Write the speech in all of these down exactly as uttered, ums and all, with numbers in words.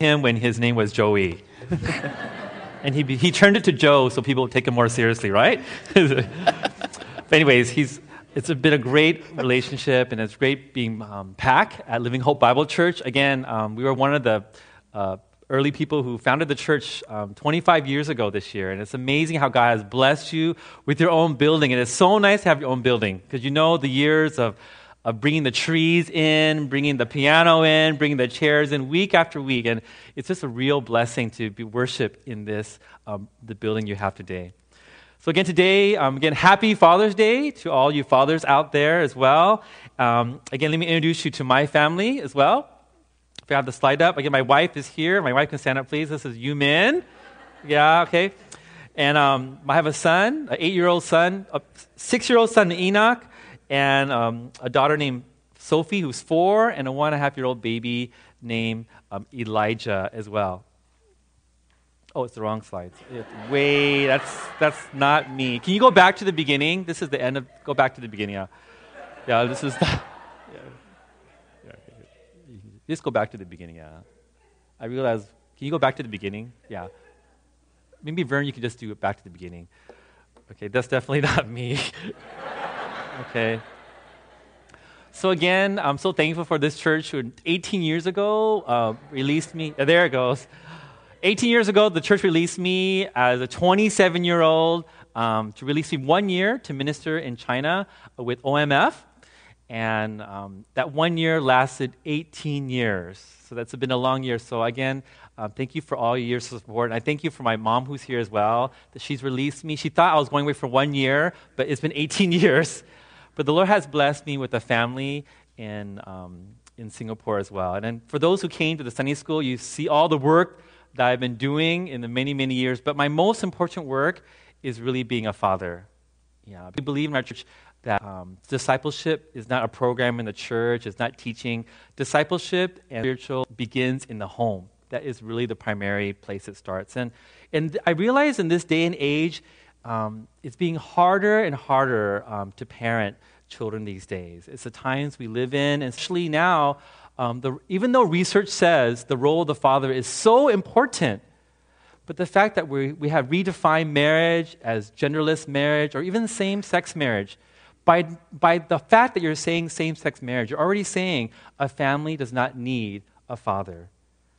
him when his name was Joey. And he he turned it to Joe so people would take him more seriously, right? But anyways, he's it's been a great relationship, and it's great being um, back at Living Hope Bible Church. Again, um, we were one of the uh, early people who founded the church um, twenty-five years ago this year, and it's amazing how God has blessed you with your own building. And it's so nice to have your own building, because you know the years of of bringing the trees in, bringing the piano in, bringing the chairs in week after week. And it's just a real blessing to be worshiped in this, um, the building you have today. So again, today, um, again, happy Father's Day to all you fathers out there as well. Um, again, let me introduce you to my family as well. If I have the slide up, again, my wife is here. My wife can stand up, please. This is Yumin. Yeah, okay. And um, I have a son, an eight-year-old son, a six-year-old son, Enoch, and um, a daughter named Sophie, who's four, and a one-and-a-half-year-old baby named um, Elijah as well. Oh, it's the wrong slide. Wait, that's that's not me. Can you go back to the beginning? This is the end of, go back to the beginning, yeah. Yeah, this is the, yeah. Yeah, okay. Just go back to the beginning, yeah. I realize, can you go back to the beginning? Yeah. Maybe, Vern, you can just do it back to the beginning. Okay, that's definitely not me. Okay. So again, I'm so thankful for this church who eighteen years ago uh, released me. Oh, there it goes. eighteen years ago, the church released me as a twenty-seven-year-old um, to release me one year to minister in China with O M F. And um, that one year lasted eighteen years. So that's been a long year. So again, uh, thank you for all your years of support. And I thank you for my mom who's here as well, that she's released me. She thought I was going away for one year, but it's been eighteen years. But the Lord has blessed me with a family in, um, in Singapore as well. And then for those who came to the Sunday school, you see all the work that I've been doing in the many, many years. But my most important work is really being a father. Yeah, we believe in our church that um, discipleship is not a program in the church. It's not teaching. Discipleship and spiritual begins in the home. That is really the primary place it starts. And and I realize in this day and age, um, it's being harder and harder um, to parent children these days. It's the times we live in, and especially now, Um, the, even though research says the role of the father is so important, but the fact that we we have redefined marriage as genderless marriage or even same-sex marriage, by by the fact that you're saying same-sex marriage, you're already saying a family does not need a father.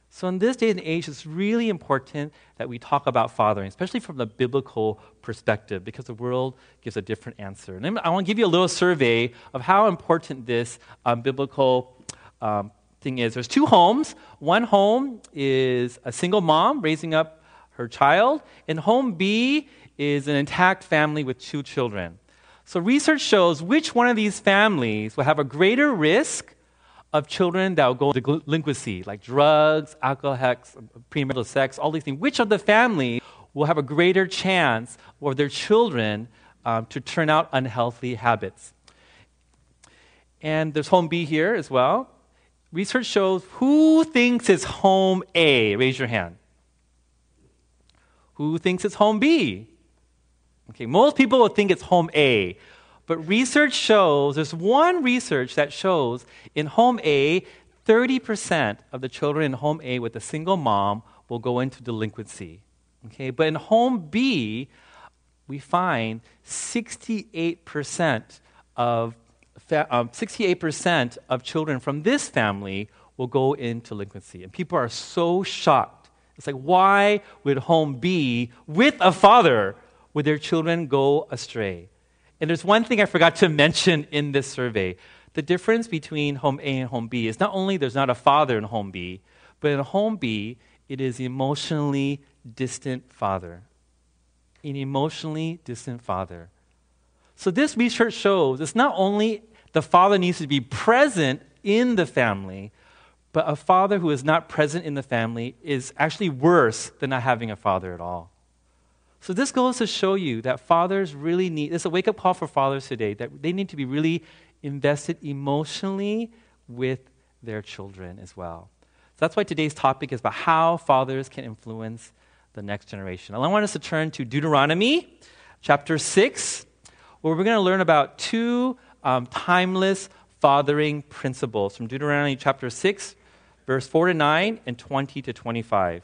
So in this day and age, it's really important that we talk about fathering, especially from the biblical perspective, because the world gives a different answer. And I want to give you a little survey of how important this um, biblical Um, thing is, there's two homes. One home is a single mom raising up her child, and home B is an intact family with two children. So research shows which one of these families will have a greater risk of children that will go into delinquency, like drugs, alcohol, premarital sex, all these things. Which of the family will have a greater chance for their children um, to turn out unhealthy habits? And there's home B here as well. Research shows who thinks it's home A? Raise your hand. Who thinks it's home B? Okay, most people will think it's home A. But research shows, there's one research that shows in home A, thirty percent of the children in home A with a single mom will go into delinquency. Okay, but in home B, we find sixty-eight percent of Um, sixty-eight percent of children from this family will go into delinquency. And people are so shocked. It's like, why would home B, with a father, would their children go astray? And there's one thing I forgot to mention in this survey. The difference between home A and home B is not only there's not a father in home B, but in home B, it is emotionally distant father. An emotionally distant father. So this research shows it's not only the father needs to be present in the family, but a father who is not present in the family is actually worse than not having a father at all. So this goes to show you that fathers really need, it's a wake-up call for fathers today, that they need to be really invested emotionally with their children as well. So that's why today's topic is about how fathers can influence the next generation. And I want us to turn to Deuteronomy chapter six, where we're going to learn about two Um, timeless fathering principles from Deuteronomy chapter six, verse four to nine and twenty to twenty-five.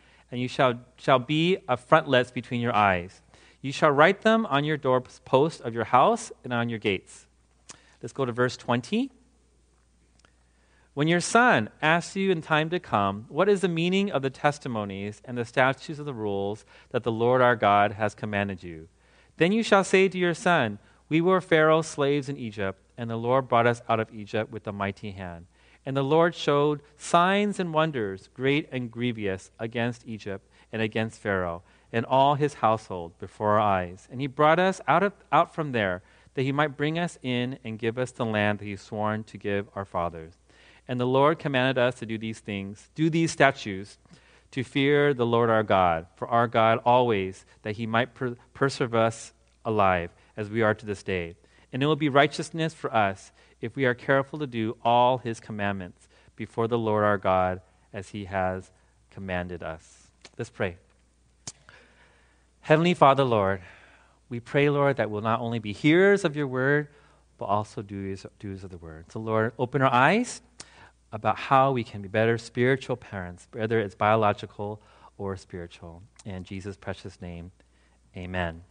and you shall, shall be a frontlets between your eyes. You shall write them on your doorpost of your house and on your gates. Let's go to verse twenty. When your son asks you in time to come, what is the meaning of the testimonies and the statutes of the rules that the Lord our God has commanded you? Then you shall say to your son, we were Pharaoh's slaves in Egypt, and the Lord brought us out of Egypt with a mighty hand. And the Lord showed signs and wonders, great and grievous, against Egypt and against Pharaoh and all his household before our eyes. And he brought us out, of, out from there, that he might bring us in and give us the land that he swore to give our fathers. And the Lord commanded us to do these things, do these statutes, to fear the Lord our God, for our God always, that he might per- preserve us alive, as we are to this day. And it will be righteousness for us, if we are careful to do all his commandments before the Lord our God, as he has commanded us. Let's pray. Heavenly Father, Lord, we pray, Lord, that we'll not only be hearers of your word, but also doers, doers of the word. So, Lord, open our eyes about how we can be better spiritual parents, whether it's biological or spiritual. In Jesus' precious name, amen.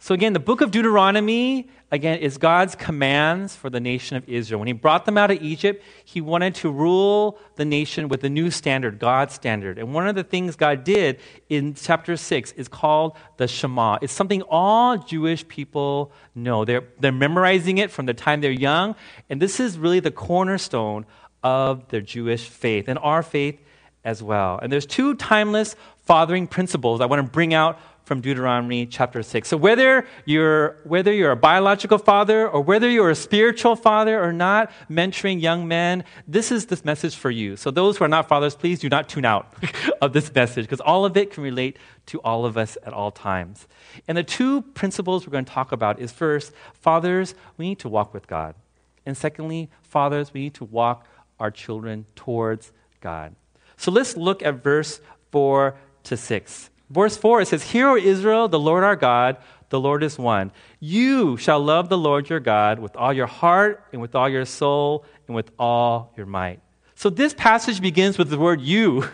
So again, the book of Deuteronomy, again, is God's commands for the nation of Israel. When he brought them out of Egypt, he wanted to rule the nation with a new standard, God's standard. And one of the things God did in chapter six is called the Shema. It's something all Jewish people know. They're, they're memorizing it from the time they're young. And this is really the cornerstone of their Jewish faith and our faith as well. And there's two timeless fathering principles I want to bring out from Deuteronomy chapter six. So whether you're whether you're a biological father or whether you're a spiritual father or not, mentoring young men, this is this message for you. So those who are not fathers, please do not tune out of this message, because all of it can relate to all of us at all times. And the two principles we're going to talk about is, first, fathers, we need to walk with God. And secondly, fathers, we need to walk our children towards God. So let's look at verse four to six. Verse four, it says, Hear, O Israel, the Lord our God, the Lord is one. You shall love the Lord your God with all your heart and with all your soul and with all your might. So this passage begins with the word you.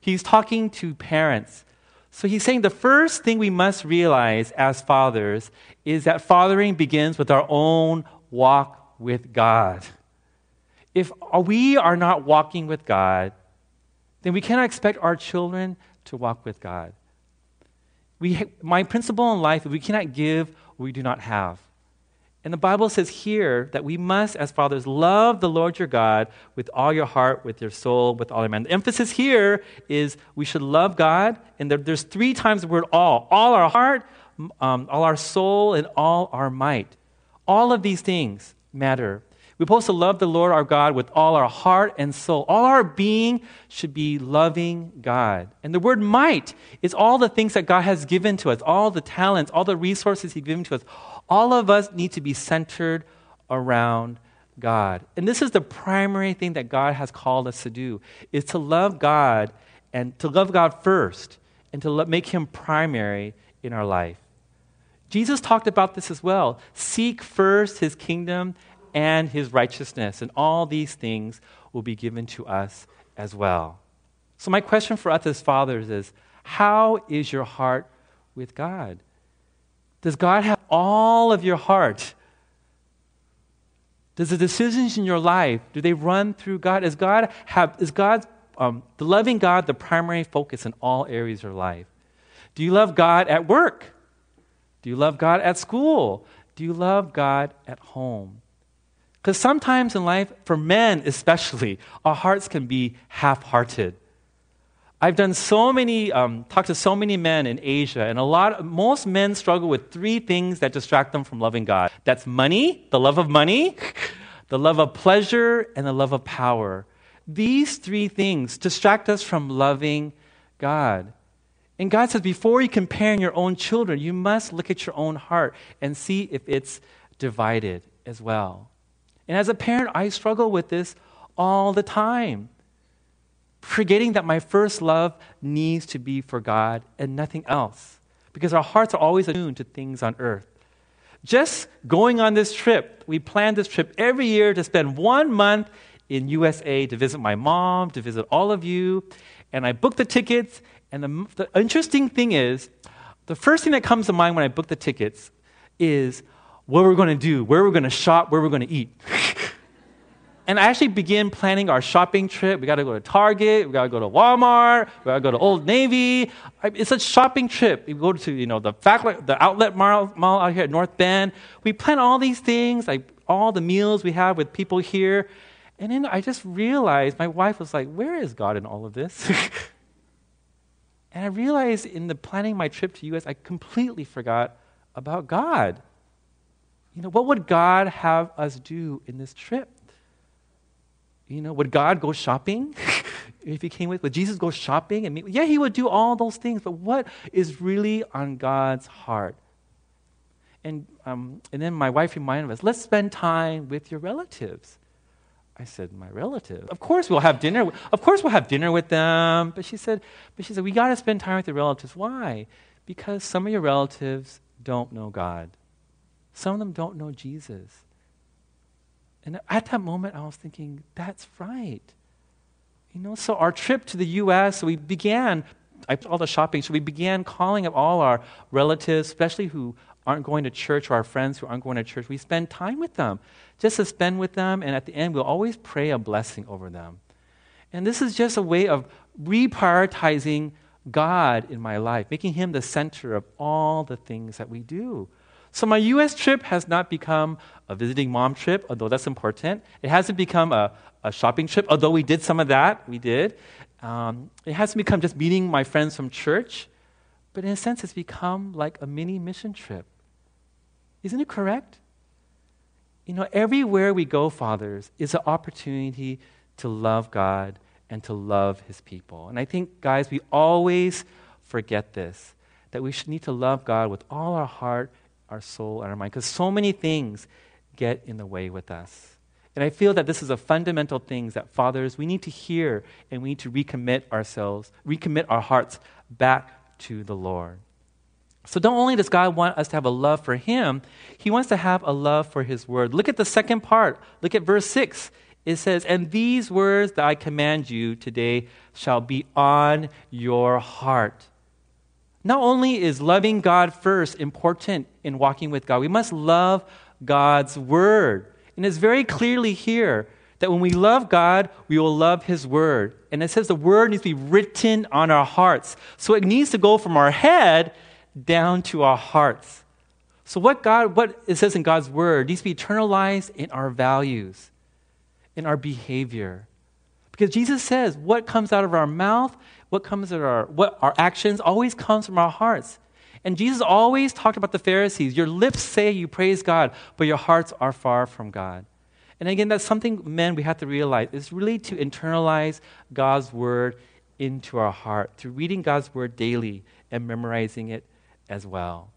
He's talking to parents. So he's saying the first thing we must realize as fathers is that fathering begins with our own walk with God. If we are not walking with God, then we cannot expect our children to walk with God. We, my principle in life, we cannot give what we do not have. And the Bible says here that we must, as fathers, love the Lord your God with all your heart, with your soul, with all your mind. The emphasis here is we should love God, and there, there's three times the word all. All our heart, um, all our soul, and all our might. All of these things matter. We're supposed to love the Lord our God with all our heart and soul. All our being should be loving God. And the word might is all the things that God has given to us, all the talents, all the resources he's given to us. All of us need to be centered around God. And this is the primary thing that God has called us to do, is to love God and to love God first and to make him primary in our life. Jesus talked about this as well. Seek first his kingdom and his righteousness, and all these things will be given to us as well. So my question for us as fathers is, how is your heart with God? Does God have all of your heart? Does the decisions in your life, do they run through God? Is God have is God's um, the loving God the primary focus in all areas of your life? Do you love God at work? Do you love God at school? Do you love God at home? Because sometimes in life, for men especially, our hearts can be half-hearted. I've done so many, um, talked to so many men in Asia, and a lot, most men struggle with three things that distract them from loving God. That's money, the love of money. the love of pleasure, and the love of power. These three things distract us from loving God. And God says, before you compare your own children, you must look at your own heart and see if it's divided as well. And as a parent, I struggle with this all the time, forgetting that my first love needs to be for God and nothing else, because our hearts are always attuned to things on earth. Just going on this trip, we plan this trip every year to spend one month in U S A to visit my mom, to visit all of you, and I booked the tickets, and the, the interesting thing is, the first thing that comes to mind when I book the tickets is what we're going to do, where we're going to shop, where we're going to eat. And I actually began planning our shopping trip. We got to go to Target. We got to go to Walmart. We got to go to Old Navy. It's a shopping trip. We go to, you know, the faculty, the outlet mall, mall out here at North Bend. We plan all these things, like all the meals we have with people here. And then I just realized, my wife was like, where is God in all of this? And I realized in the planning my trip to U S, I completely forgot about God. You know, what would God have us do in this trip? You know, would God go shopping if he came with? Would Jesus go shopping? And meet? Yeah, he would do all those things, but what is really on God's heart? And um, and then my wife reminded us, let's spend time with your relatives. I said, my relatives? Of course we'll have dinner. Of course we'll have dinner with them. But she said, but she said, we got to spend time with your relatives. Why? Because some of your relatives don't know God. Some of them don't know Jesus. And at that moment, I was thinking, that's right. You know, so our trip to the U S, we began, all the shopping, so we began calling up all our relatives, especially who aren't going to church or our friends who aren't going to church. We spend time with them, just to spend with them. And at the end, we'll always pray a blessing over them. And this is just a way of reprioritizing God in my life, making him the center of all the things that we do. So my U S trip has not become a visiting mom trip, although that's important. It hasn't become a, a shopping trip, although we did some of that. We did. Um, it hasn't become just meeting my friends from church. But in a sense, it's become like a mini mission trip. Isn't it correct? You know, everywhere we go, fathers, is an opportunity to love God and to love his people. And I think, guys, we always forget this, that we should need to love God with all our heart, our soul, and our mind, because so many things get in the way with us. And I feel that this is a fundamental thing that, fathers, we need to hear, and we need to recommit ourselves, recommit our hearts back to the Lord. So not only does God want us to have a love for him, he wants to have a love for his word. Look at the second part. Look at verse six. It says, and these words that I command you today shall be on your heart. Not only is loving God first important in walking with God, we must love God's word. And it's very clearly here that when we love God, we will love his word. And it says the word needs to be written on our hearts. So it needs to go from our head down to our hearts. So what God, what it says in God's word needs to be internalized in our values, in our behavior. Because Jesus says what comes out of our mouth, what comes out of our, what our actions always comes from our hearts. And Jesus always talked about the Pharisees. Your lips say you praise God, but your hearts are far from God. And again, that's something, men, we have to realize. It's really to internalize God's word into our heart through reading God's word daily and memorizing it as well.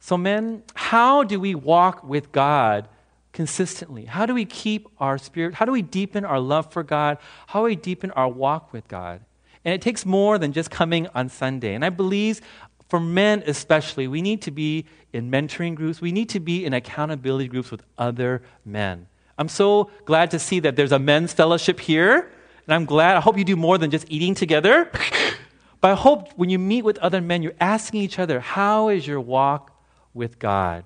So men, how do we walk with God consistently? How do we keep our spirit? How do we deepen our love for God? How do we deepen our walk with God? And it takes more than just coming on Sunday. And I believe for men especially, we need to be in mentoring groups. We need to be in accountability groups with other men. I'm so glad to see that there's a men's fellowship here. And I'm glad. I hope you do more than just eating together. But I hope when you meet with other men, you're asking each other, how is your walk with God?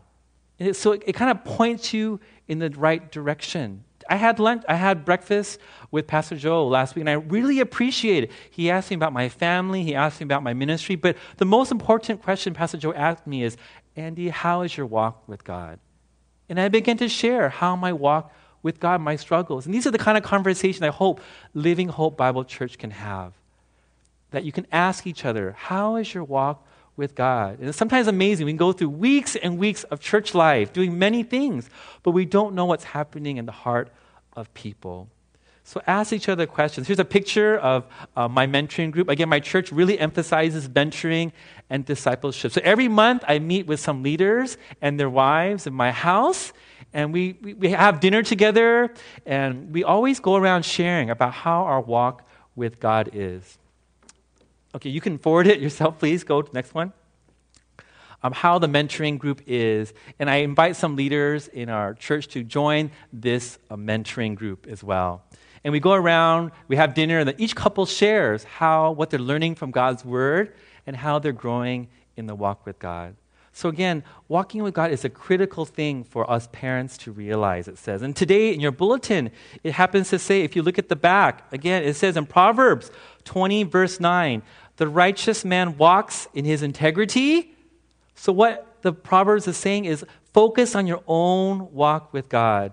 And it, so it, it kind of points you in the right direction. I had lunch, I had breakfast with Pastor Joe last week, and I really appreciate it. He asked me about my family, he asked me about my ministry, but the most important question Pastor Joe asked me is, Andy, how is your walk with God? And I began to share how my walk with God, my struggles. And these are the kind of conversations I hope Living Hope Bible Church can have, that you can ask each other, how is your walk with God. And it's sometimes amazing. We can go through weeks and weeks of church life doing many things, but we don't know what's happening in the heart of people. So ask each other questions. Here's a picture of uh, my mentoring group. Again, my church really emphasizes mentoring and discipleship. So every month I meet with some leaders and their wives in my house, and we, we, we have dinner together, and we always go around sharing about how our walk with God is. Okay, you can forward it yourself, please. Go to the next one. Um, how the mentoring group is. And I invite some leaders in our church to join this uh, mentoring group as well. And we go around, we have dinner, and each couple shares how what they're learning from God's word and how they're growing in the walk with God. So again, walking with God is a critical thing for us parents to realize, it says. And today in your bulletin, it happens to say, if you look at the back, again, it says in Proverbs twenty, verse nine, the righteous man walks in his integrity. So what the Proverbs is saying is focus on your own walk with God,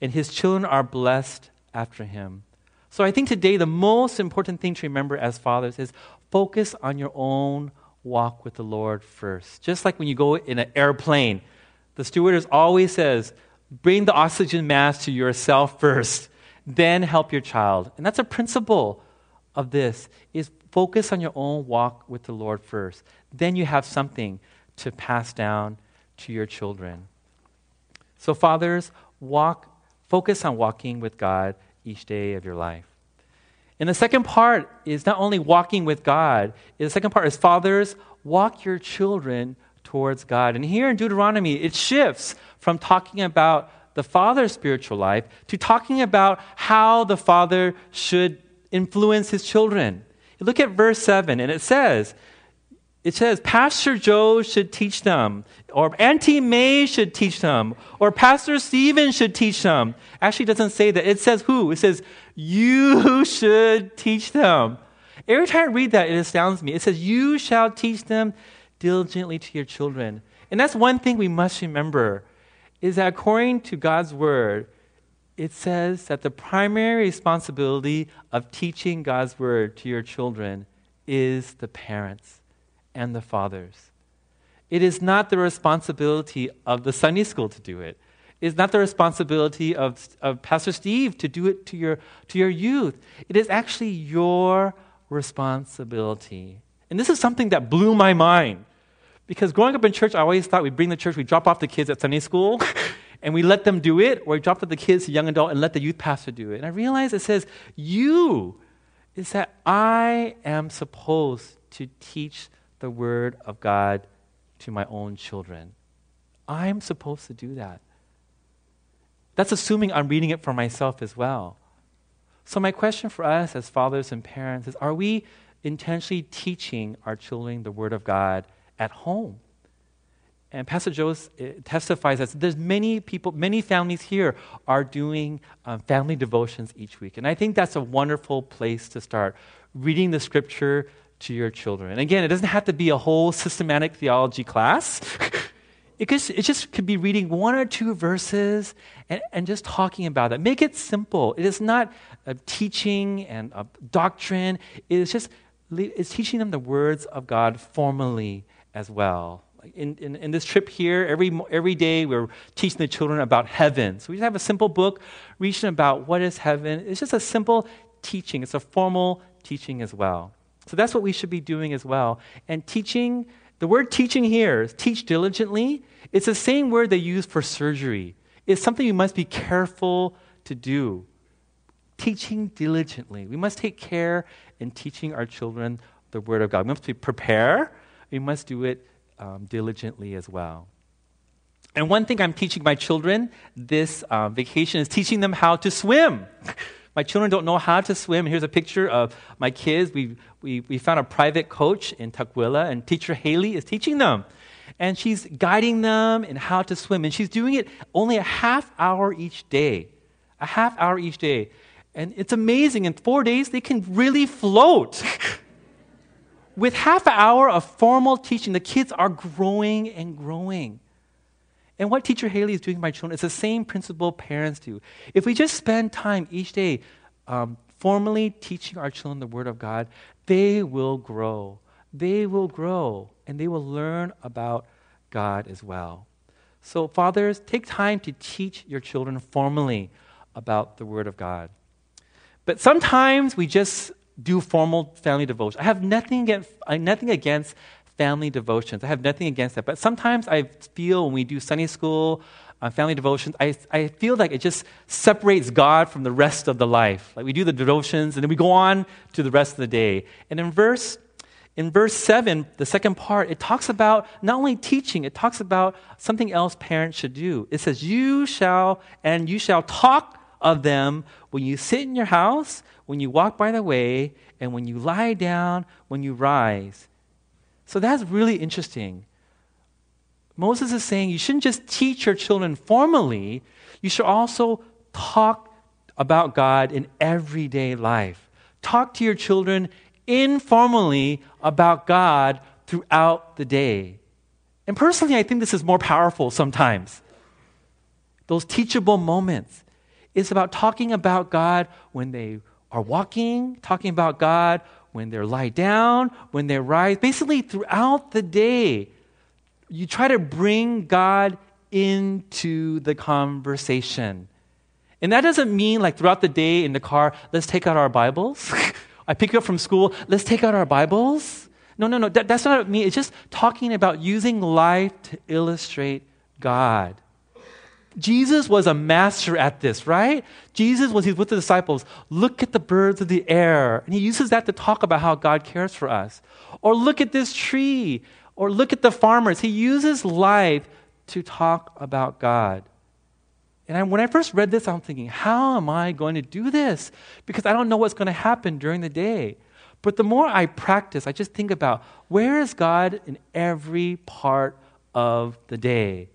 and his children are blessed after him. So I think today the most important thing to remember as fathers is focus on your own walk with the Lord first. Just like when you go in an airplane, the stewardess always says, bring the oxygen mask to yourself first, then help your child. And that's a principle of this, is focus on your own walk with the Lord first. Then you have something to pass down to your children. So fathers, walk, focus on walking with God each day of your life. And the second part is not only walking with God, the second part is fathers, walk your children towards God. And here in Deuteronomy, it shifts from talking about the father's spiritual life to talking about how the father should influence his children. Look at verse seven, and it says, it says, Pastor Joe should teach them, or Auntie May should teach them, or Pastor Stephen should teach them. Actually, it doesn't say that. It says who? It says, you should teach them. Every time I read that, it astounds me. It says, you shall teach them diligently to your children. And that's one thing we must remember, is that according to God's word, it says that the primary responsibility of teaching God's word to your children is the parents and the fathers. It is not the responsibility of the Sunday school to do it. It is not the responsibility of, of Pastor Steve to do it to your, to your youth. It is actually your responsibility. And this is something that blew my mind, because growing up in church, I always thought we'd bring the church, we'd drop off the kids at Sunday school, and we let them do it, or we drop off the kids to young adult and let the youth pastor do it. And I realized it says, you, is that I am supposed to teach the word of God to my own children. I'm supposed to do that. That's assuming I'm reading it for myself as well. So my question for us as fathers and parents is, are we intentionally teaching our children the word of God at home? And Pastor Joe testifies that there's many people, many families here are doing um, family devotions each week. And I think that's a wonderful place to start, reading the scripture to your children. And again, it doesn't have to be a whole systematic theology class. It, could, it just could be reading one or two verses and, and just talking about it. Make it simple. It is not a teaching and a doctrine. It is just it's teaching them the words of God formally as well. In, in, in this trip here, every every day we're teaching the children about heaven. So we just have a simple book, reading about what is heaven. It's just a simple teaching. It's a formal teaching as well. So that's what we should be doing as well. And teaching, the word teaching here is teach diligently. It's the same word they use for surgery. It's something you must be careful to do. Teaching diligently. We must take care in teaching our children the word of God. We must be prepare. We must do it um, diligently as well. And one thing I'm teaching my children this uh, vacation is teaching them how to swim. My children don't know how to swim. Here's a picture of my kids. We we we found a private coach in Tukwila, and teacher Haley is teaching them. And she's guiding them in how to swim. And she's doing it only a half hour each day. A half hour each day. And it's amazing. In four days, they can really float. With half an hour of formal teaching, the kids are growing and growing. And what teacher Haley is doing to my children is the same principle parents do. If we just spend time each day um, formally teaching our children the word of God, they will grow. they will grow and they will learn about God as well. So fathers, take time to teach your children formally about the Word of God. But sometimes we just do formal family devotion. I have nothing against, nothing against family devotions. I have nothing against that. But sometimes I feel when we do Sunday school, uh, family devotions, I, I feel like it just separates God from the rest of the life. Like we do the devotions and then we go on to the rest of the day. And in verse In verse seven, the second part, it talks about not only teaching, it talks about something else parents should do. It says, you shall, and you shall talk of them when you sit in your house, when you walk by the way, and when you lie down, when you rise. So that's really interesting. Moses is saying you shouldn't just teach your children formally, you should also talk about God in everyday life. Talk to your children informally about God throughout the day. And personally, I think this is more powerful sometimes. Those teachable moments. It's about talking about God when they are walking, talking about God when they're lie down, when they rise. Basically, throughout the day, you try to bring God into the conversation. And that doesn't mean like throughout the day in the car, let's take out our Bibles. I pick you up from school, let's take out our Bibles. No, no, no, that, that's not what I mean. It's just talking about using life to illustrate God. Jesus was a master at this, right? Jesus, when he was with the disciples, look at the birds of the air. And he uses that to talk about how God cares for us. Or look at this tree. Or look at the farmers. He uses life to talk about God. And I, when I first read this, I'm thinking, how am I going to do this? Because I don't know what's going to happen during the day. But the more I practice, I just think about, where is God in every part of the day?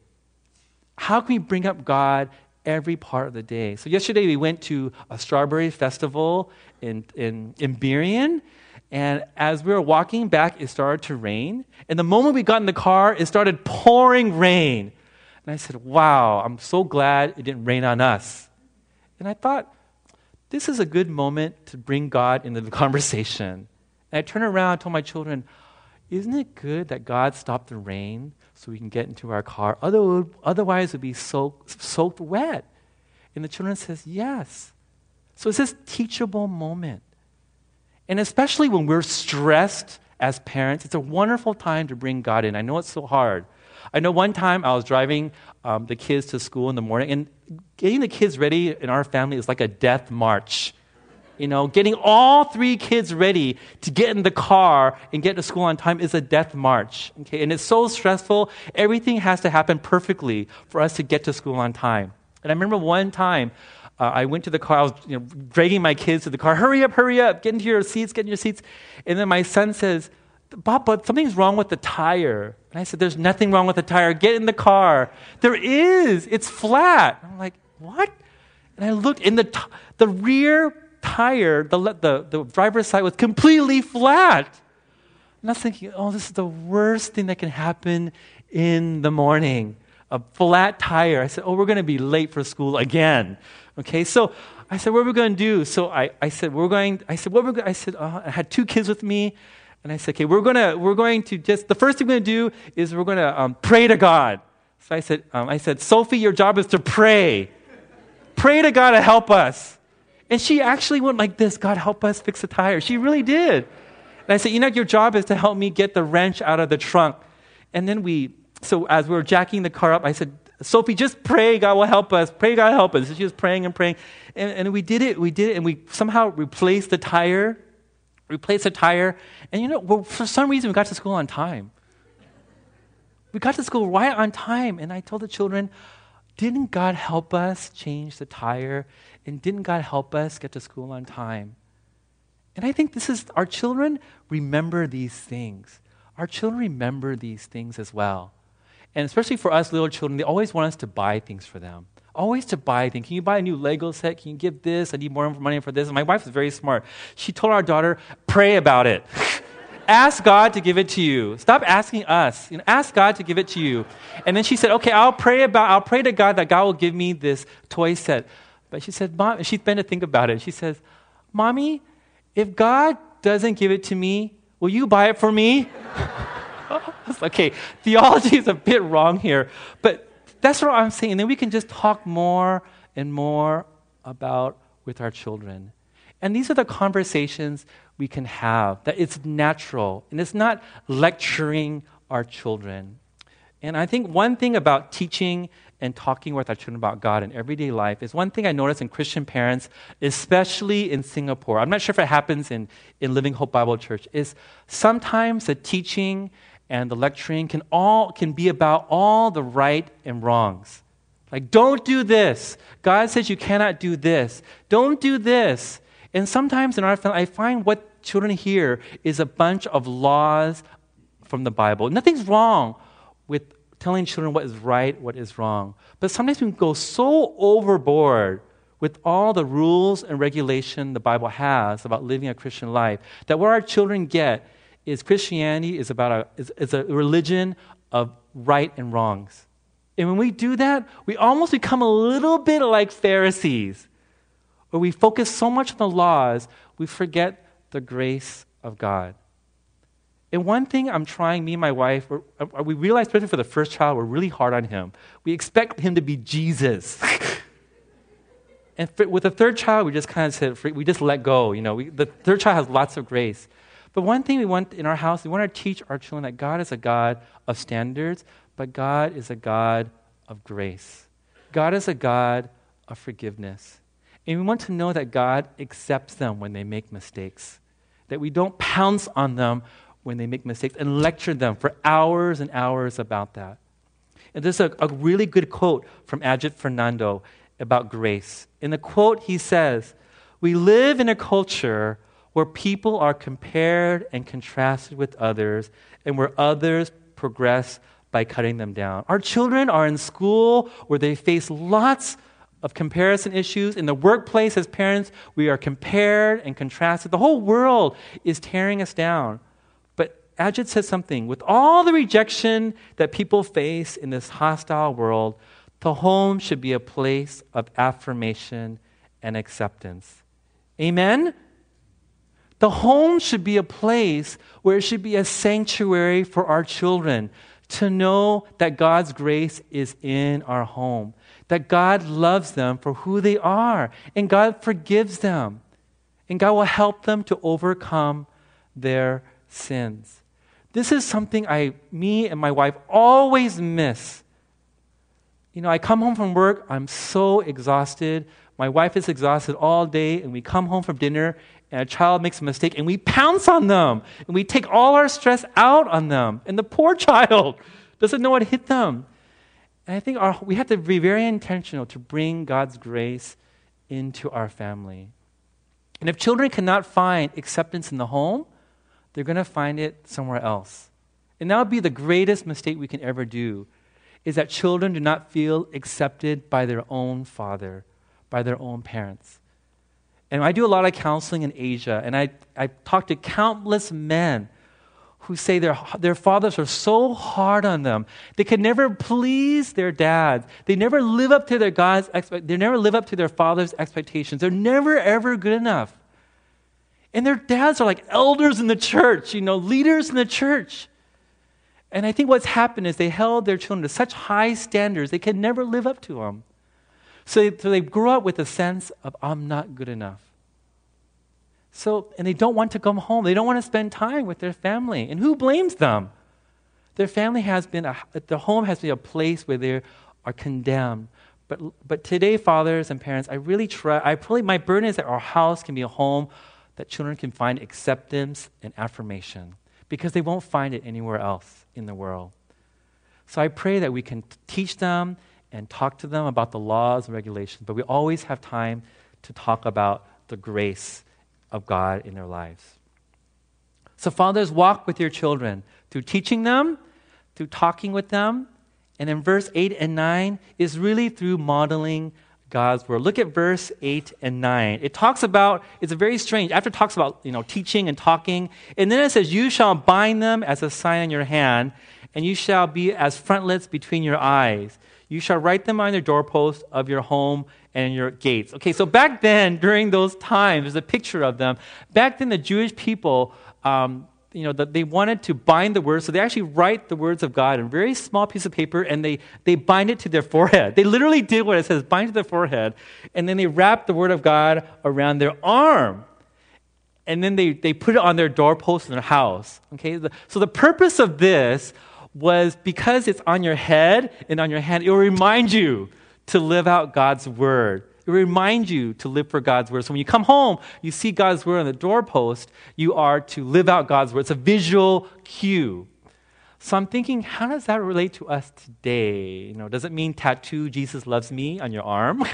How can we bring up God every part of the day? So yesterday we went to a strawberry festival in, in Imbirian. And as we were walking back, it started to rain. And the moment we got in the car, it started pouring rain. And I said, wow, I'm so glad it didn't rain on us. And I thought, this is a good moment to bring God into the conversation. And I turned around and told my children, isn't it good that God stopped the rain so we can get into our car? Otherwise, we'd be soaked, soaked wet. And the children says, yes. So it's this teachable moment. And especially when we're stressed as parents, it's a wonderful time to bring God in. I know it's so hard. I know one time I was driving um, the kids to school in the morning, and getting the kids ready in our family is like a death march. You know, getting all three kids ready to get in the car and get to school on time is a death march. Okay, and it's so stressful. Everything has to happen perfectly for us to get to school on time. And I remember one time uh, I went to the car. I was you know, dragging my kids to the car. Hurry up, hurry up. Get into your seats, get in your seats. And then my son says, Papa, something's wrong with the tire. And I said, there's nothing wrong with the tire. Get in the car. There is. It's flat. I'm like, what? And I looked, and the t- the rear tire, the, the, the driver's side was completely flat. And I was thinking, oh, this is the worst thing that can happen in the morning. A flat tire. I said, oh, we're going to be late for school again. Okay, so I said, what are we going to do? So I, I said, we're going, I said, what we're going, I said, uh, I had two kids with me. And I said, okay, we're gonna we're going to just the first thing we're gonna do is we're gonna um, pray to God. So I said, um, I said, Sophie, your job is to pray, pray to God to help us. And she actually went like this: God, help us fix the tire. She really did. And I said, Enoch, your job is to help me get the wrench out of the trunk. And then we, so as we were jacking the car up, I said, Sophie, just pray. God will help us. Pray, God help us. So she was praying and praying, and, and we did it. We did it, and we somehow replaced the tire. Replace a tire, and you know, well, for some reason, we got to school on time. We got to school right on time, and I told the children, didn't God help us change the tire, and didn't God help us get to school on time? And I think this is, our children remember these things. Our children remember these things as well. And especially for us little children, they always want us to buy things for them. Always to buy things. Can you buy a new Lego set? Can you give this? I need more money for this. And my wife is very smart. She told our daughter, pray about it. Ask God to give it to you. Stop asking us. You know, ask God to give it to you. And then she said, okay, I'll pray about, I'll pray to God that God will give me this toy set. But she said, Mom, she's been to think about it. She says, Mommy, if God doesn't give it to me, will you buy it for me? Okay, theology is a bit wrong here, but that's what I'm saying. And then we can just talk more and more about with our children. And these are the conversations we can have, that it's natural, and it's not lecturing our children. And I think one thing about teaching and talking with our children about God in everyday life is one thing I notice in Christian parents, especially in Singapore. I'm not sure if it happens in, in Living Hope Bible Church, is sometimes the teaching and the lecturing can all can be about all the right and wrongs. Like, don't do this. God says you cannot do this. Don't do this. And sometimes in our family, I find what children hear is a bunch of laws from the Bible. Nothing's wrong with telling children what is right, what is wrong. But sometimes we go so overboard with all the rules and regulation the Bible has about living a Christian life that what our children get is Christianity is about a, is, is a religion of right and wrongs. And when we do that, we almost become a little bit like Pharisees, where we focus so much on the laws, we forget the grace of God. And one thing I'm trying, me and my wife, we're, we realize, especially for the first child, we're really hard on him. We expect him to be Jesus. And for, with the third child, we just kind of said, we just let go. You know, we, the third child has lots of grace. But one thing we want in our house, we want to teach our children that God is a God of standards, but God is a God of grace. God is a God of forgiveness. And we want to know that God accepts them when they make mistakes, that we don't pounce on them when they make mistakes and lecture them for hours and hours about that. And there's a, a really good quote from Ajit Fernando about grace. In the quote, he says, "We live in a culture where people are compared and contrasted with others and where others progress by cutting them down." Our children are in school where they face lots of comparison issues. In the workplace as parents, we are compared and contrasted. The whole world is tearing us down. Ajit says something, with all the rejection that people face in this hostile world, the home should be a place of affirmation and acceptance. Amen? The home should be a place where it should be a sanctuary for our children to know that God's grace is in our home, that God loves them for who they are, and God forgives them, and God will help them to overcome their sins. This is something I, me and my wife always miss. You know, I come home from work, I'm so exhausted. My wife is exhausted all day, and we come home from dinner, and a child makes a mistake, and we pounce on them, and we take all our stress out on them. And the poor child doesn't know what hit them. And I think our, we have to be very intentional to bring God's grace into our family. And if children cannot find acceptance in the home, they're going to find it somewhere else. And that would be the greatest mistake we can ever do, is that children do not feel accepted by their own father, by their own parents. And I do a lot of counseling in Asia, and I, I talk to countless men who say their, their fathers are so hard on them. They could never please their dads. They never live up to their God's expect. They never live up to their father's expectations. They're never, ever good enough. And their dads are like elders in the church, you know, leaders in the church. And I think what's happened is they held their children to such high standards, they could never live up to them. So they, so they grew up with a sense of, I'm not good enough. So, and they don't want to come home. They don't want to spend time with their family. And who blames them? Their family has been, a, their home has been a place where they are condemned. But, but today, fathers and parents, I really try, I probably, my burden is that our house can be a home that children can find acceptance and affirmation, because they won't find it anywhere else in the world. So I pray that we can teach them and talk to them about the laws and regulations, but we always have time to talk about the grace of God in their lives. So fathers, walk with your children through teaching them, through talking with them, and in verse eight and nine is really through modeling God's word. Look at verse eight and nine. It talks about, it's a very strange, after it talks about, you know, teaching and talking, and then it says, you shall bind them as a sign on your hand, and you shall be as frontlets between your eyes. You shall write them on your doorposts of your home and your gates. Okay, so back then, during those times, there's a picture of them. Back then, the Jewish people, um, you know, that they wanted to bind the words, so they actually write the words of God on a very small piece of paper, and they, they bind it to their forehead. They literally did what it says, bind to their forehead, and then they wrap the word of God around their arm, and then they, they put it on their doorpost in their house, okay? The, so the purpose of this was because it's on your head and on your hand, it will remind you to live out God's word. It reminds you to live for God's word. So when you come home, you see God's word on the doorpost, you are to live out God's word. It's a visual cue. So I'm thinking, how does that relate to us today? You know, does it mean tattoo Jesus loves me on your arm?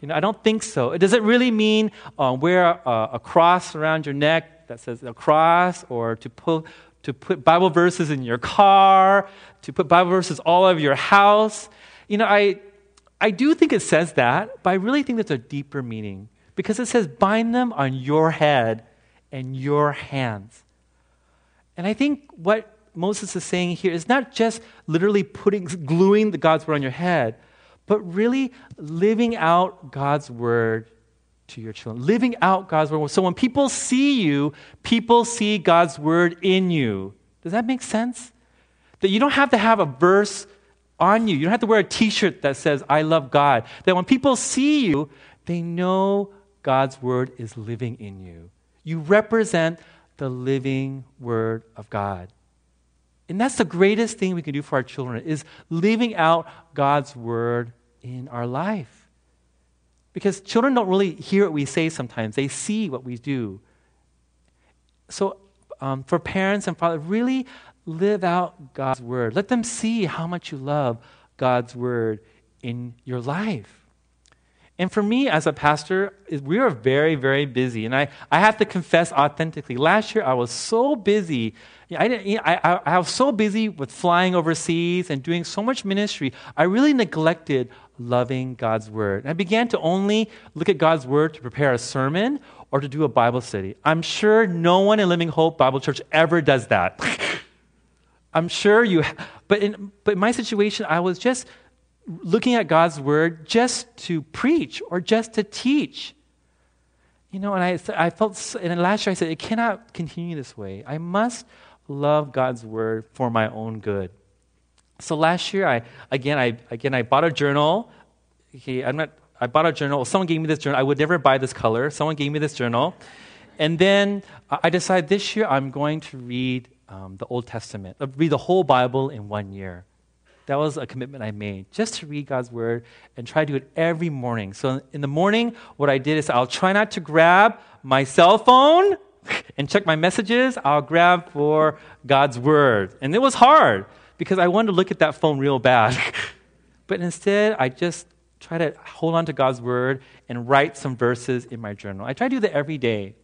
You know, I don't think so. Does it really mean uh, wear a, a cross around your neck that says a cross, or to pull, to put Bible verses in your car, to put Bible verses all over your house? You know, I... I do think it says that, but I really think that's a deeper meaning, because it says bind them on your head and your hands. And I think what Moses is saying here is not just literally putting, gluing the God's word on your head, but really living out God's word to your children, living out God's word. So when people see you, people see God's word in you. Does that make sense? That you don't have to have a verse on you. You don't have to wear a t-shirt that says, I love God. That when people see you, they know God's word is living in you. You represent the living word of God. And that's the greatest thing we can do for our children, is living out God's word in our life. Because children don't really hear what we say sometimes. They see what we do. So um, for parents and fathers, really live out God's word. Let them see how much you love God's word in your life. And for me as a pastor, we are very, very busy. And I, I have to confess authentically, last year I was so busy. I, didn't, I, I, I was so busy with flying overseas and doing so much ministry. I really neglected loving God's word. And I began to only look at God's word to prepare a sermon or to do a Bible study. I'm sure no one in Living Hope Bible Church ever does that. I'm sure you, but in, but in my situation, I was just looking at God's word just to preach or just to teach. You know, and I, I felt, and last year I said, it cannot continue this way. I must love God's word for my own good. So last year, I again, I again, I bought a journal. Okay, I'm not, I bought a journal. Someone gave me this journal. I would never buy this color. Someone gave me this journal. And then I decided this year I'm going to read Um, the Old Testament, uh, read the whole Bible in one year. That was a commitment I made, just to read God's word and try to do it every morning. So in the morning, what I did is I'll try not to grab my cell phone and check my messages. I'll grab for God's word. And it was hard because I wanted to look at that phone real bad. But instead, I just try to hold on to God's word and write some verses in my journal. I try to do that every day.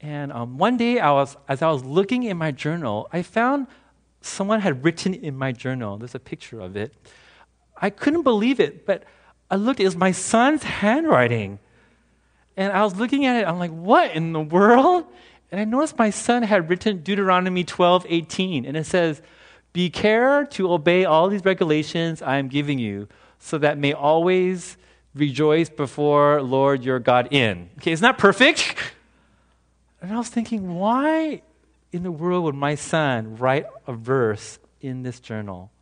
And um, one day, I was, as I was looking in my journal, I found someone had written in my journal. There's a picture of it. I couldn't believe it, but I looked. It was my son's handwriting. And I was looking at it. I'm like, what in the world? And I noticed my son had written Deuteronomy twelve eighteen, and it says, be careful to obey all these regulations I am giving you, so that may always rejoice before Lord your God in. Okay, it's not perfect. And I was thinking, why in the world would my son write a verse in this journal?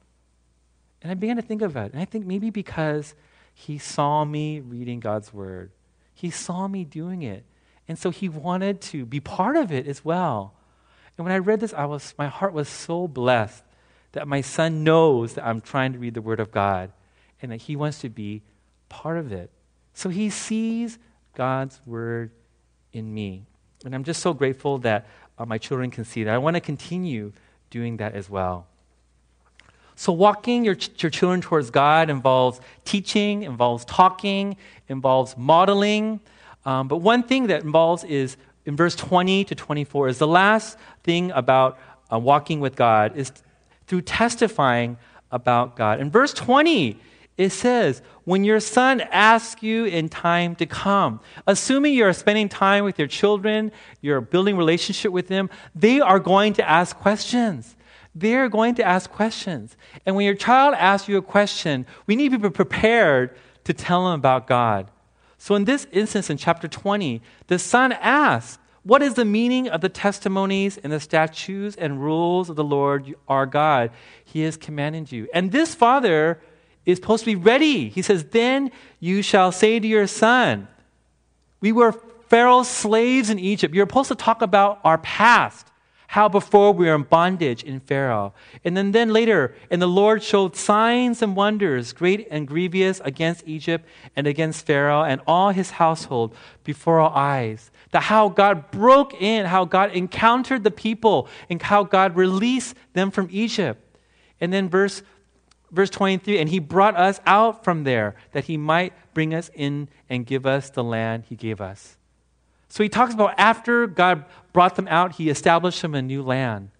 And I began to think of it. And I think maybe because he saw me reading God's word. He saw me doing it. And so he wanted to be part of it as well. And when I read this, I was my heart was so blessed that my son knows that I'm trying to read the word of God and that he wants to be part of it. So he sees God's word in me. And I'm just so grateful that uh, my children can see that. I want to continue doing that as well. So walking your, ch- your children towards God involves teaching, involves talking, involves modeling. Um, but one thing that involves is, in verse twenty to twenty-four, is the last thing about uh, walking with God is t- through testifying about God. In verse twenty, it says, when your son asks you in time to come, assuming you're spending time with your children, you're building relationship with them, they are going to ask questions. They're going to ask questions. And when your child asks you a question, we need to be prepared to tell them about God. So in this instance, in chapter twenty, the son asks, What is the meaning of the testimonies and the statutes and rules of the Lord our God? He has commanded you. And this father is supposed to be ready. He says, then you shall say to your son, we were Pharaoh's slaves in Egypt. You're supposed to talk about our past, how before we were in bondage in Pharaoh. And then, then later, and the Lord showed signs and wonders, great and grievous, against Egypt and against Pharaoh and all his household before our eyes. That how God broke in, how God encountered the people, and how God released them from Egypt. And then verse verse twenty-three, and he brought us out from there, that he might bring us in and give us the land he gave us. So he talks about after God brought them out, he established them in a new land.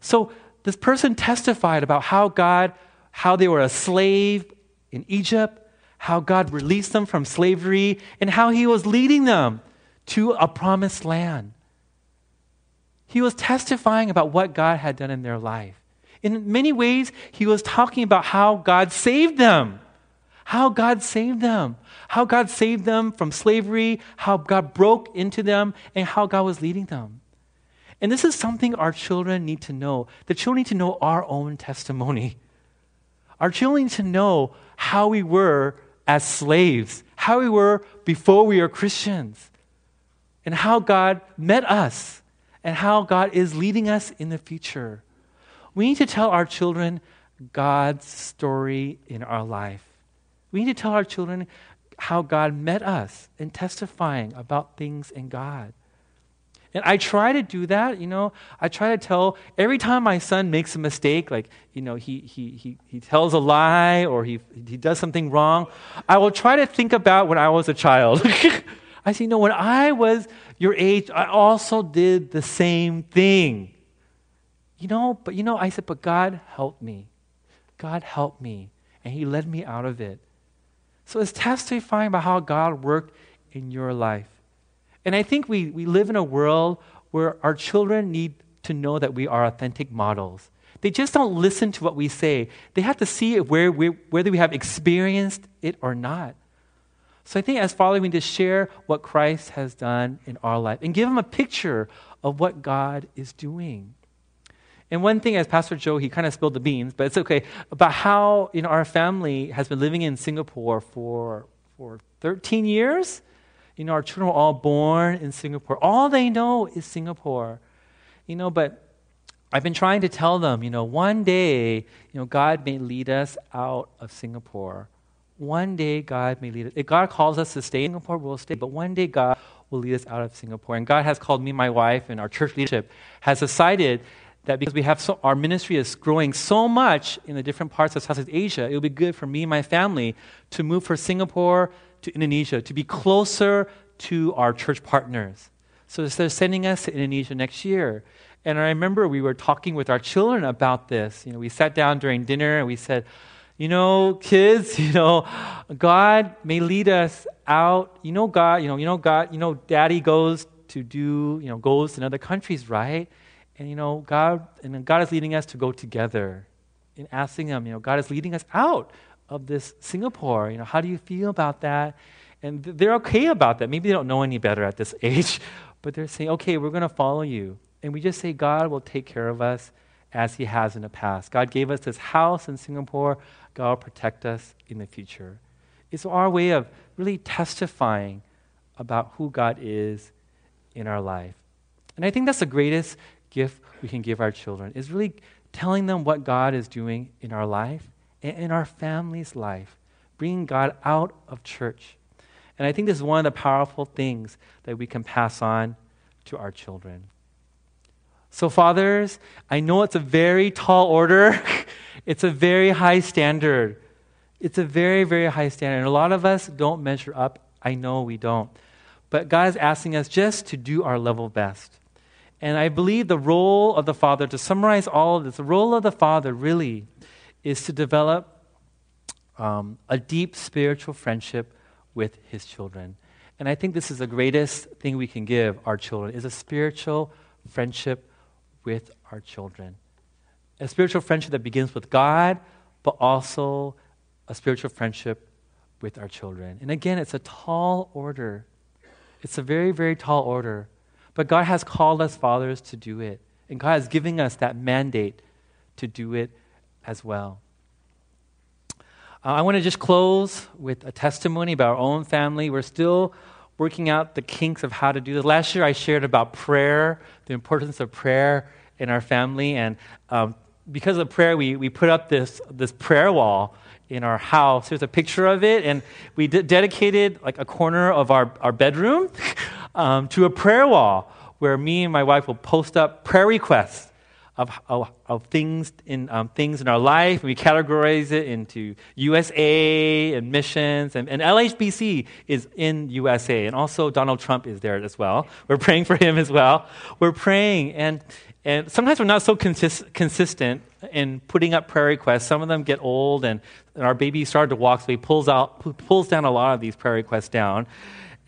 So this person testified about how God, how they were a slave in Egypt, how God released them from slavery, and how he was leading them to a promised land. He was testifying about what God had done in their life. In many ways, he was talking about how God saved them. How God saved them. How God saved them from slavery, how God broke into them, and how God was leading them. And this is something our children need to know. The children need to know our own testimony. Our children need to know how we were as slaves, how we were before we were Christians, and how God met us, and how God is leading us in the future. We need to tell our children God's story in our life. We need to tell our children how God met us in testifying about things in God. And I try to do that, you know. I try to tell, every time my son makes a mistake, like, you know, he he he, he tells a lie or he, he does something wrong, I will try to think about when I was a child. I say, no, when I was your age, I also did the same thing. You know, but you know, I said, but God helped me. God helped me, and he led me out of it. So it's testifying about how God worked in your life. And I think we, we live in a world where our children need to know that we are authentic models. They just don't listen to what we say. They have to see where we, whether we have experienced it or not. So I think as fathers, we need to share what Christ has done in our life and give them a picture of what God is doing. And one thing, as Pastor Joe, he kind of spilled the beans, but it's okay, about how, you know, our family has been living in Singapore for for thirteen years. You know, our children were all born in Singapore. All they know is Singapore. You know, but I've been trying to tell them, you know, one day, you know, God may lead us out of Singapore. One day God may lead us. If God calls us to stay in Singapore, we'll stay. But one day God will lead us out of Singapore. And God has called me, my wife, and our church leadership has decided that because we have so, our ministry is growing so much in the different parts of Southeast Asia, it would be good for me and my family to move from Singapore to Indonesia, to be closer to our church partners. So they're sending us to Indonesia next year. And I remember we were talking with our children about this. You know, we sat down during dinner and we said, you know, kids, you know, God may lead us out. You know, God, you know, you know, God, you know, Daddy goes to do, you know, goes in other countries, right? And, you know, God, and God is leading us to go together and asking them, you know, God is leading us out of this Singapore. You know, how do you feel about that? And they're okay about that. Maybe they don't know any better at this age, but they're saying, okay, we're going to follow you. And we just say, God will take care of us as he has in the past. God gave us this house in Singapore. God will protect us in the future. It's our way of really testifying about who God is in our life. And I think that's the greatest gift we can give our children, is really telling them what God is doing in our life and in our family's life, bringing God out of church. And I think this is one of the powerful things that we can pass on to our children. So fathers, I know it's a very tall order. It's a very high standard. It's a very, very high standard. And a lot of us don't measure up. I know we don't. But God is asking us just to do our level best. And I believe the role of the father, to summarize all of this, the role of the father really is to develop um, a deep spiritual friendship with his children. And I think this is the greatest thing we can give our children, is a spiritual friendship with our children. A spiritual friendship that begins with God, but also a spiritual friendship with our children. And again, it's a tall order. It's a very, very tall order. But God has called us fathers to do it. And God is giving us that mandate to do it as well. Uh, I want to just close with a testimony about our own family. We're still working out the kinks of how to do this. Last year I shared about prayer, the importance of prayer in our family. And um, because of prayer, we, we put up this, this prayer wall in our house. There's a picture of it. And we d- dedicated like a corner of our, our bedroom um, to a prayer wall where me and my wife will post up prayer requests of, of, of things in um, things in our life, and we categorize it into U S A and missions, and, and L H B C is in U S A, and also Donald Trump is there as well. We're praying for him as well. We're praying, and and sometimes we're not so consist, consistent in putting up prayer requests. Some of them get old, and, and our baby started to walk, so he pulls out pulls down a lot of these prayer requests down,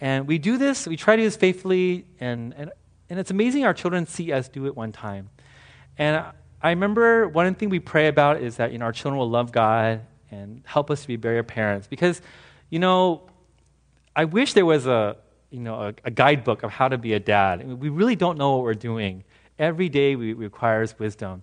and we do this. We try to do this faithfully, and and and it's amazing our children see us do it one time. And I remember one thing we pray about is that, you know, our children will love God and help us to be better parents. Because, you know, I wish there was a, you know, a, a guidebook of how to be a dad. I mean, we really don't know what we're doing. Every day we, requires wisdom.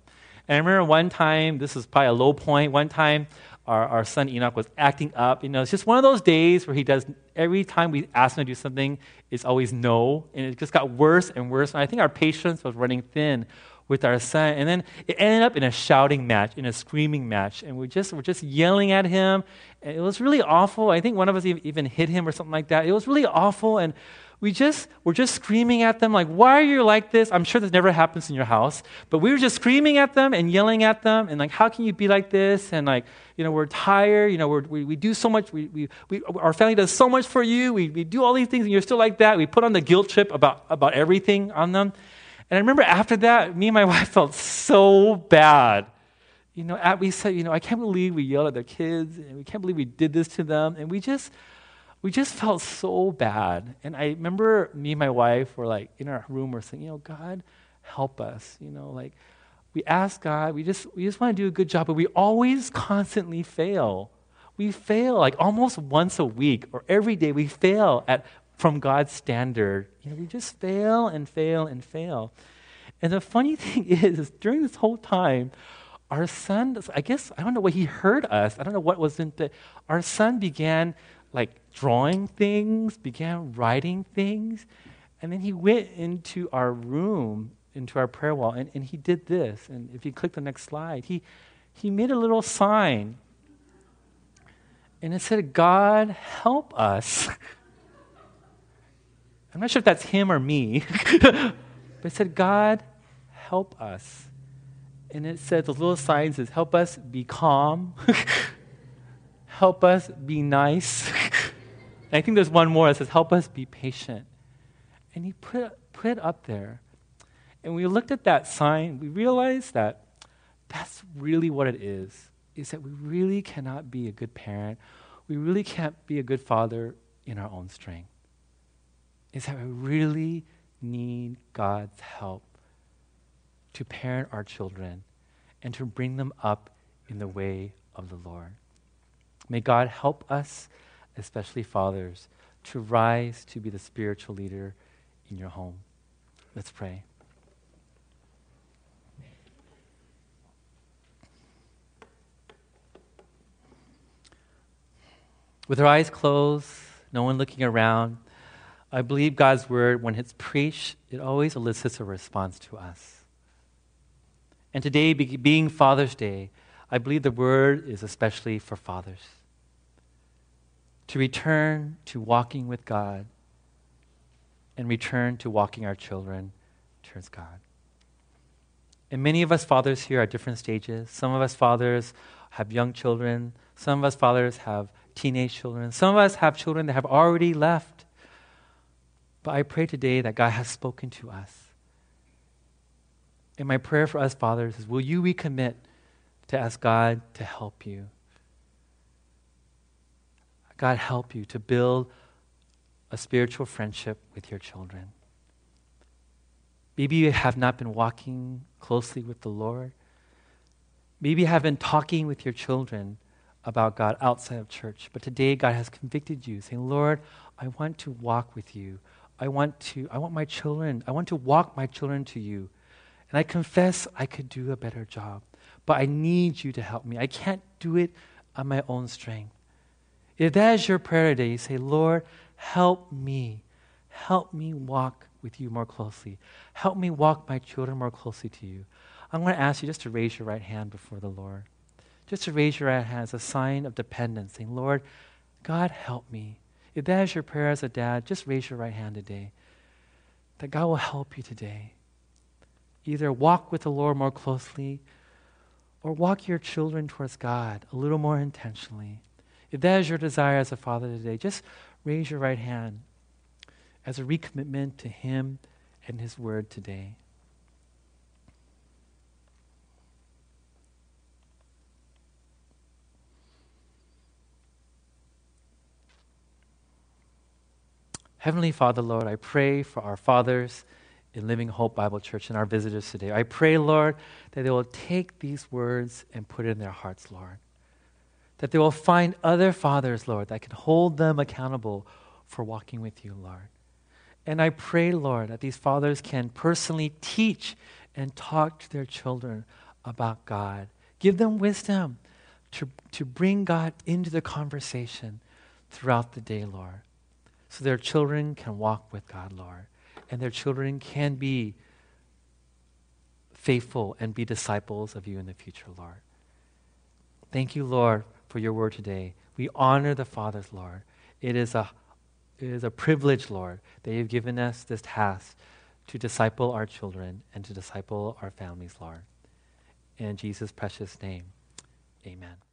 And I remember one time, this was probably a low point, one time our, our son Enoch was acting up. You know, it's just one of those days where he does, every time we ask him to do something, it's always no. And it just got worse and worse. And I think our patience was running thin with our son, and then it ended up in a shouting match, in a screaming match, and we just were just yelling at him, and it was really awful. I think one of us even hit him or something like that. It was really awful, and we just were just screaming at them, like, why are you like this? I'm sure this never happens in your house, but we were just screaming at them and yelling at them, and like, how can you be like this? And like, you know, we're tired, you know, we're, we we do so much, we, we we our family does so much for you, we we do all these things, and you're still like that. We put on the guilt trip about about everything on them. And I remember after that, me and my wife felt so bad. You know, at, we said, you know, I can't believe we yelled at their kids, and we can't believe we did this to them. And we just, we just felt so bad. And I remember me and my wife were like in our room, we're saying, you know, God, help us. You know, like we ask God, we just, we just want to do a good job, but we always constantly fail. We fail like almost once a week or every day. We fail at. From God's standard. You know, we just fail and fail and fail. And the funny thing is, is during this whole time, our son, I guess, I don't know what he heard us. I don't know what was in the, our son began like drawing things, began writing things. And then he went into our room, into our prayer wall, and, and he did this. And if you click the next slide, he he made a little sign. And it said, God, help us. I'm not sure if that's him or me, but it said, God, help us. And it said, those little signs is, help us be calm. Help us be nice. And I think there's one more that says, help us be patient. And he put, put it up there. And we looked at that sign, we realized that that's really what it is, is that we really cannot be a good parent. We really can't be a good father in our own strength. Is that we really need God's help to parent our children and to bring them up in the way of the Lord. May God help us, especially fathers, to rise to be the spiritual leader in your home. Let's pray. With our eyes closed, no one looking around, I believe God's word, when it's preached, it always elicits a response to us. And today, being Father's Day, I believe the word is especially for fathers. To return to walking with God and return to walking our children towards God. And many of us fathers here are at different stages. Some of us fathers have young children. Some of us fathers have teenage children. Some of us have children that have already left. But I pray today that God has spoken to us. And my prayer for us, fathers, is will you recommit to ask God to help you? God, help you to build a spiritual friendship with your children. Maybe you have not been walking closely with the Lord. Maybe you have been talking with your children about God outside of church. But today, God has convicted you, saying, Lord, I want to walk with you. I want to, I want my children, I want to walk my children to you. And I confess I could do a better job, but I need you to help me. I can't do it on my own strength. If that is your prayer today, you say, Lord, help me. Help me walk with you more closely. Help me walk my children more closely to you. I'm going to ask you just to raise your right hand before the Lord. Just to raise your right hand as a sign of dependence, saying, Lord, God, help me. If that is your prayer as a dad, just raise your right hand today. That God will help you today. Either walk with the Lord more closely or walk your children towards God a little more intentionally. If that is your desire as a father today, just raise your right hand as a recommitment to Him and His Word today. Heavenly Father, Lord, I pray for our fathers in Living Hope Bible Church and our visitors today. I pray, Lord, that they will take these words and put it in their hearts, Lord. That they will find other fathers, Lord, that can hold them accountable for walking with you, Lord. And I pray, Lord, that these fathers can personally teach and talk to their children about God. Give them wisdom to, to bring God into the conversation throughout the day, Lord. So their children can walk with God, Lord, and their children can be faithful and be disciples of you in the future, Lord. Thank you, Lord, for your word today. We honor the fathers, Lord. It is a, it is a privilege, Lord, that you've given us this task to disciple our children and to disciple our families, Lord. In Jesus' precious name, amen.